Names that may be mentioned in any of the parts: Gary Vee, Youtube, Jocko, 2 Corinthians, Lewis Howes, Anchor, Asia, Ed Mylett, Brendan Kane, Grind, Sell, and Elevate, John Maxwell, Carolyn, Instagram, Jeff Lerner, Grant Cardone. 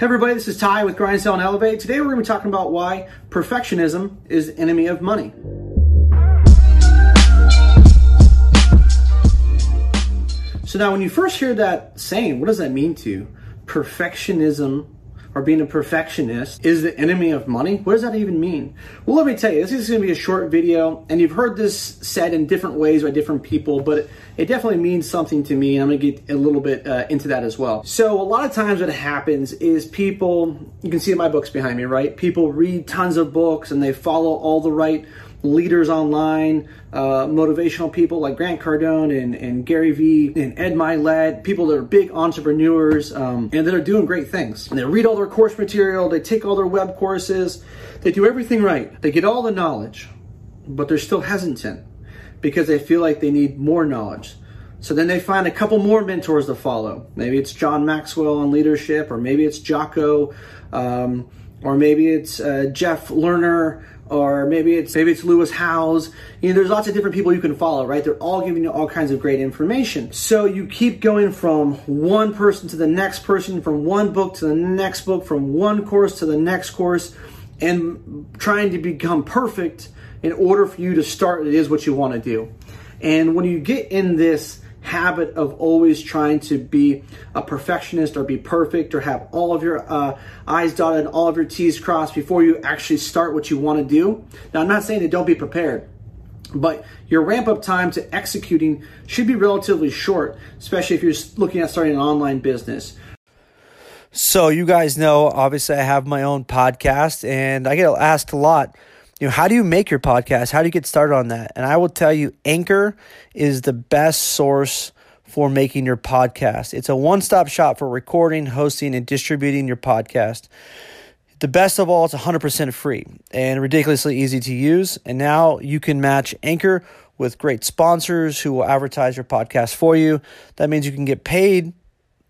Hey everybody, this is Ty with Grind, Sell, and Elevate. Today we're going to be talking about why perfectionism is the enemy of money. So now when you first hear that saying, what does that mean to you? Perfectionism or being a perfectionist is the enemy of money? What does that even mean? Well, let me tell you, this is going to be a short video, and you've heard this said in different ways by different people, but it definitely means something to me, and I'm going to get a little bit into that as well. So a lot of times what happens is people, you can see my books behind me, right? People read tons of books, and they follow all the right leaders online, motivational people like Grant Cardone and Gary Vee and Ed Mylett, people that are big entrepreneurs and that are doing great things. And they read all their course material, they take all their web courses, they do everything right. They get all the knowledge, but they're still hesitant because they feel like they need more knowledge. So then they find a couple more mentors to follow. Maybe it's John Maxwell on leadership, or maybe it's Jocko, or maybe it's Jeff Lerner, or maybe it's Lewis Howes. You know, there's lots of different people you can follow, right? They're all giving you all kinds of great information. So you keep going from one person to the next person, from one book to the next book, from one course to the next course, and trying to become perfect in order for you to start it is what you want to do. And when you get in this habit of always trying to be a perfectionist or be perfect or have all of your I's dotted and all of your T's crossed before you actually start what you want to do. Now, I'm not saying that don't be prepared, but your ramp up time to executing should be relatively short, especially if you're looking at starting an online business. So you guys know, obviously I have my own podcast and I get asked a lot, you know, how do you make your podcast? How do you get started on that? And I will tell you, Anchor is the best source for making your podcast. It's a one-stop shop for recording, hosting, and distributing your podcast. The best of all, it's 100% free and ridiculously easy to use. And now you can match Anchor with great sponsors who will advertise your podcast for you. That means you can get paid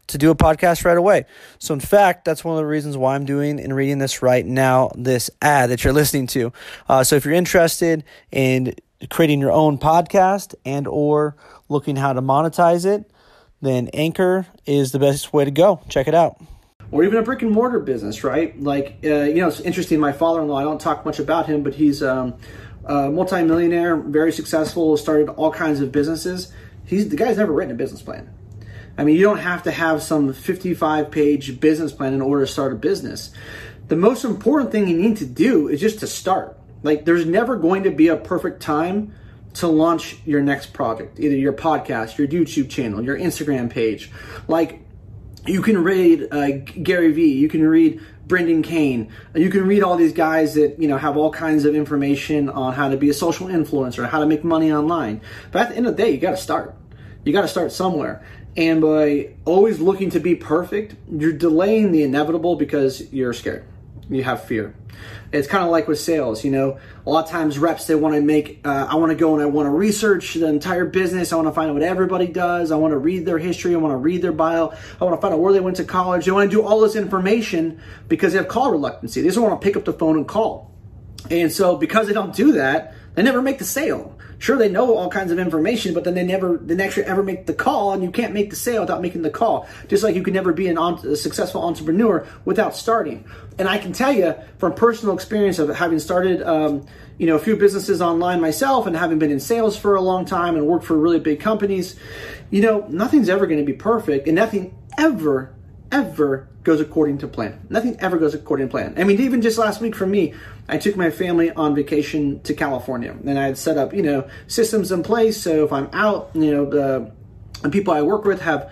to do a podcast right away. So in fact, that's one of the reasons why I'm doing and reading this right now, this ad that you're listening to. So if you're interested in creating your own podcast and or looking how to monetize it, then Anchor is the best way to go. Check it out. Or even a brick and mortar business, right? Like, you know, it's interesting. My father-in-law, I don't talk much about him, but he's a multimillionaire, very successful, started all kinds of businesses. The guy's never written a business plan. I mean, you don't have to have some 55-page business plan in order to start a business. The most important thing you need to do is just to start. Like, there's never going to be a perfect time to launch your next project, either your podcast, your YouTube channel, your Instagram page. Like, you can read Gary Vee, you can read Brendan Kane, you can read all these guys that, you know, have all kinds of information on how to be a social influencer, how to make money online. But at the end of the day, you got to start. You got to start somewhere. And by always looking to be perfect, you're delaying the inevitable because you're scared. You have fear. It's kind of like with sales, you know, a lot of times reps, they want to make, I want to go and I want to research the entire business. I want to find out what everybody does. I want to read their history. I want to read their bio. I want to find out where they went to college. They want to do all this information because they have call reluctancy. They just want to pick up the phone and call. And so because they don't do that, they never make the sale. Sure, they know all kinds of information, but then they never make the call, and you can't make the sale without making the call. Just like you can never be a successful entrepreneur without starting. And I can tell you from personal experience of having started, you know, a few businesses online myself, and having been in sales for a long time and worked for really big companies, you know, nothing's ever going to be perfect, and nothing ever goes according to plan. Nothing ever goes according to plan. I mean, even just last week for me, I took my family on vacation to California, and I had set up, you know, systems in place. So if I'm out, you know, the people I work with have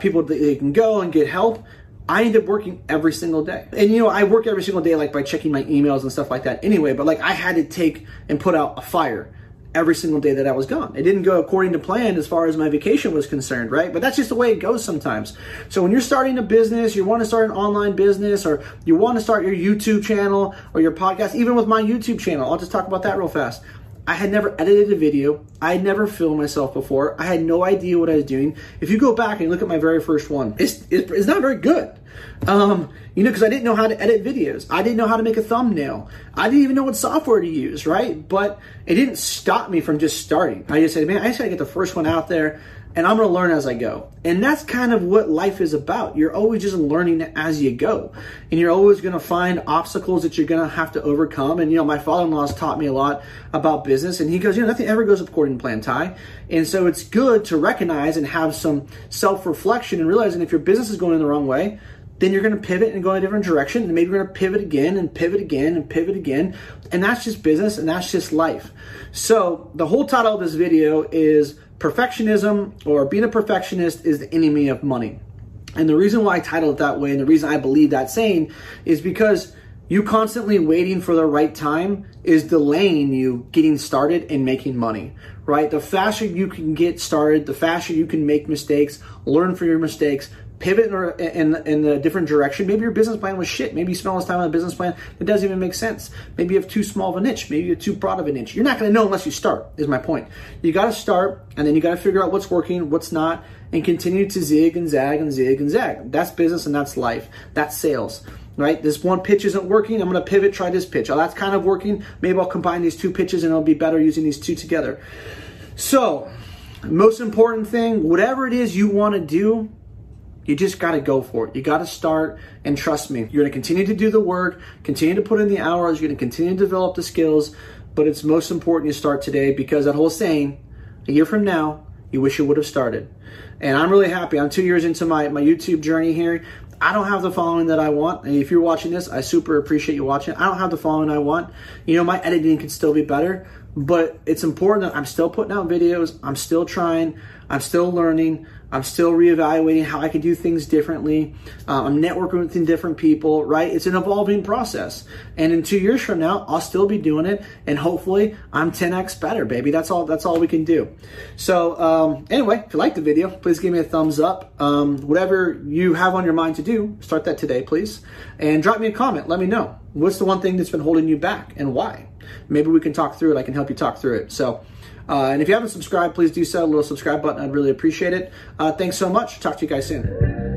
people that they can go and get help. I end up working every single day. And, you know, I work every single day, like by checking my emails and stuff like that anyway, but like I had to take and put out a fire every single day that I was gone. It didn't go according to plan as far as my vacation was concerned, right? But that's just the way it goes sometimes. So when you're starting a business, you want to start an online business, or you want to start your YouTube channel or your podcast, even with my YouTube channel, I'll just talk about that real fast. I had never edited a video. I had never filmed myself before. I had no idea what I was doing. If you go back and look at my very first one, it's not very good. You know, because I didn't know how to edit videos. I didn't know how to make a thumbnail. I didn't even know what software to use, right? But it didn't stop me from just starting. I just said, man, I just got to get the first one out there. and I'm going to learn as I go. And that's kind of what life is about. You're always just learning as you go. And you're always going to find obstacles that you're going to have to overcome. And, you know, my father-in-law has taught me a lot about business. And he goes, you know, nothing ever goes according to plan, Ty. And so it's good to recognize and have some self-reflection and realizing if your business is going in the wrong way, then you're going to pivot and go in a different direction. And maybe you're going to pivot again and pivot again and pivot again. And that's just business and that's just life. So the whole title of this video is Perfectionism, or Being a Perfectionist is the Enemy of Money. And the reason why I titled it that way and the reason I believe that saying is because you constantly waiting for the right time is delaying you getting started and making money, right? The faster you can get started, the faster you can make mistakes, learn from your mistakes, pivot in a different direction. Maybe your business plan was shit. Maybe you spent all this time on a business plan that doesn't even make sense. Maybe you have too small of a niche. Maybe you're too broad of a niche. You're not going to know unless you start, is my point. You got to start, and then you got to figure out what's working, what's not, and continue to zig and zag and zig and zag. That's business and that's life. That's sales, right? This one pitch isn't working. I'm going to pivot, try this pitch. Oh, that's kind of working. Maybe I'll combine these two pitches and it'll be better using these two together. So, most important thing, whatever it is you want to do, you just got to go for it. You got to start, and trust me, you're going to continue to do the work, continue to put in the hours, you're going to continue to develop the skills, but it's most important you start today, because that whole saying, a year from now, you wish you would have started. And I'm really happy. I'm 2 years into my YouTube journey here. I don't have the following that I want. And if you're watching this, I super appreciate you watching. I don't have the following I want. You know, my editing can still be better, but it's important that I'm still putting out videos. I'm still trying. I'm still learning. I'm still reevaluating how I can do things differently. I'm networking with different people, right? It's an evolving process. And in 2 years from now, I'll still be doing it. And hopefully I'm 10X better, baby. That's all we can do. So anyway, if you liked the video, please give me a thumbs up. Whatever you have on your mind to do, start that today, please. And drop me a comment. Let me know. What's the one thing that's been holding you back and why? Maybe we can talk through it. I can help you talk through it. So, and if you haven't subscribed, please do so. A little subscribe button. I'd really appreciate it. Thanks so much. Talk to you guys soon.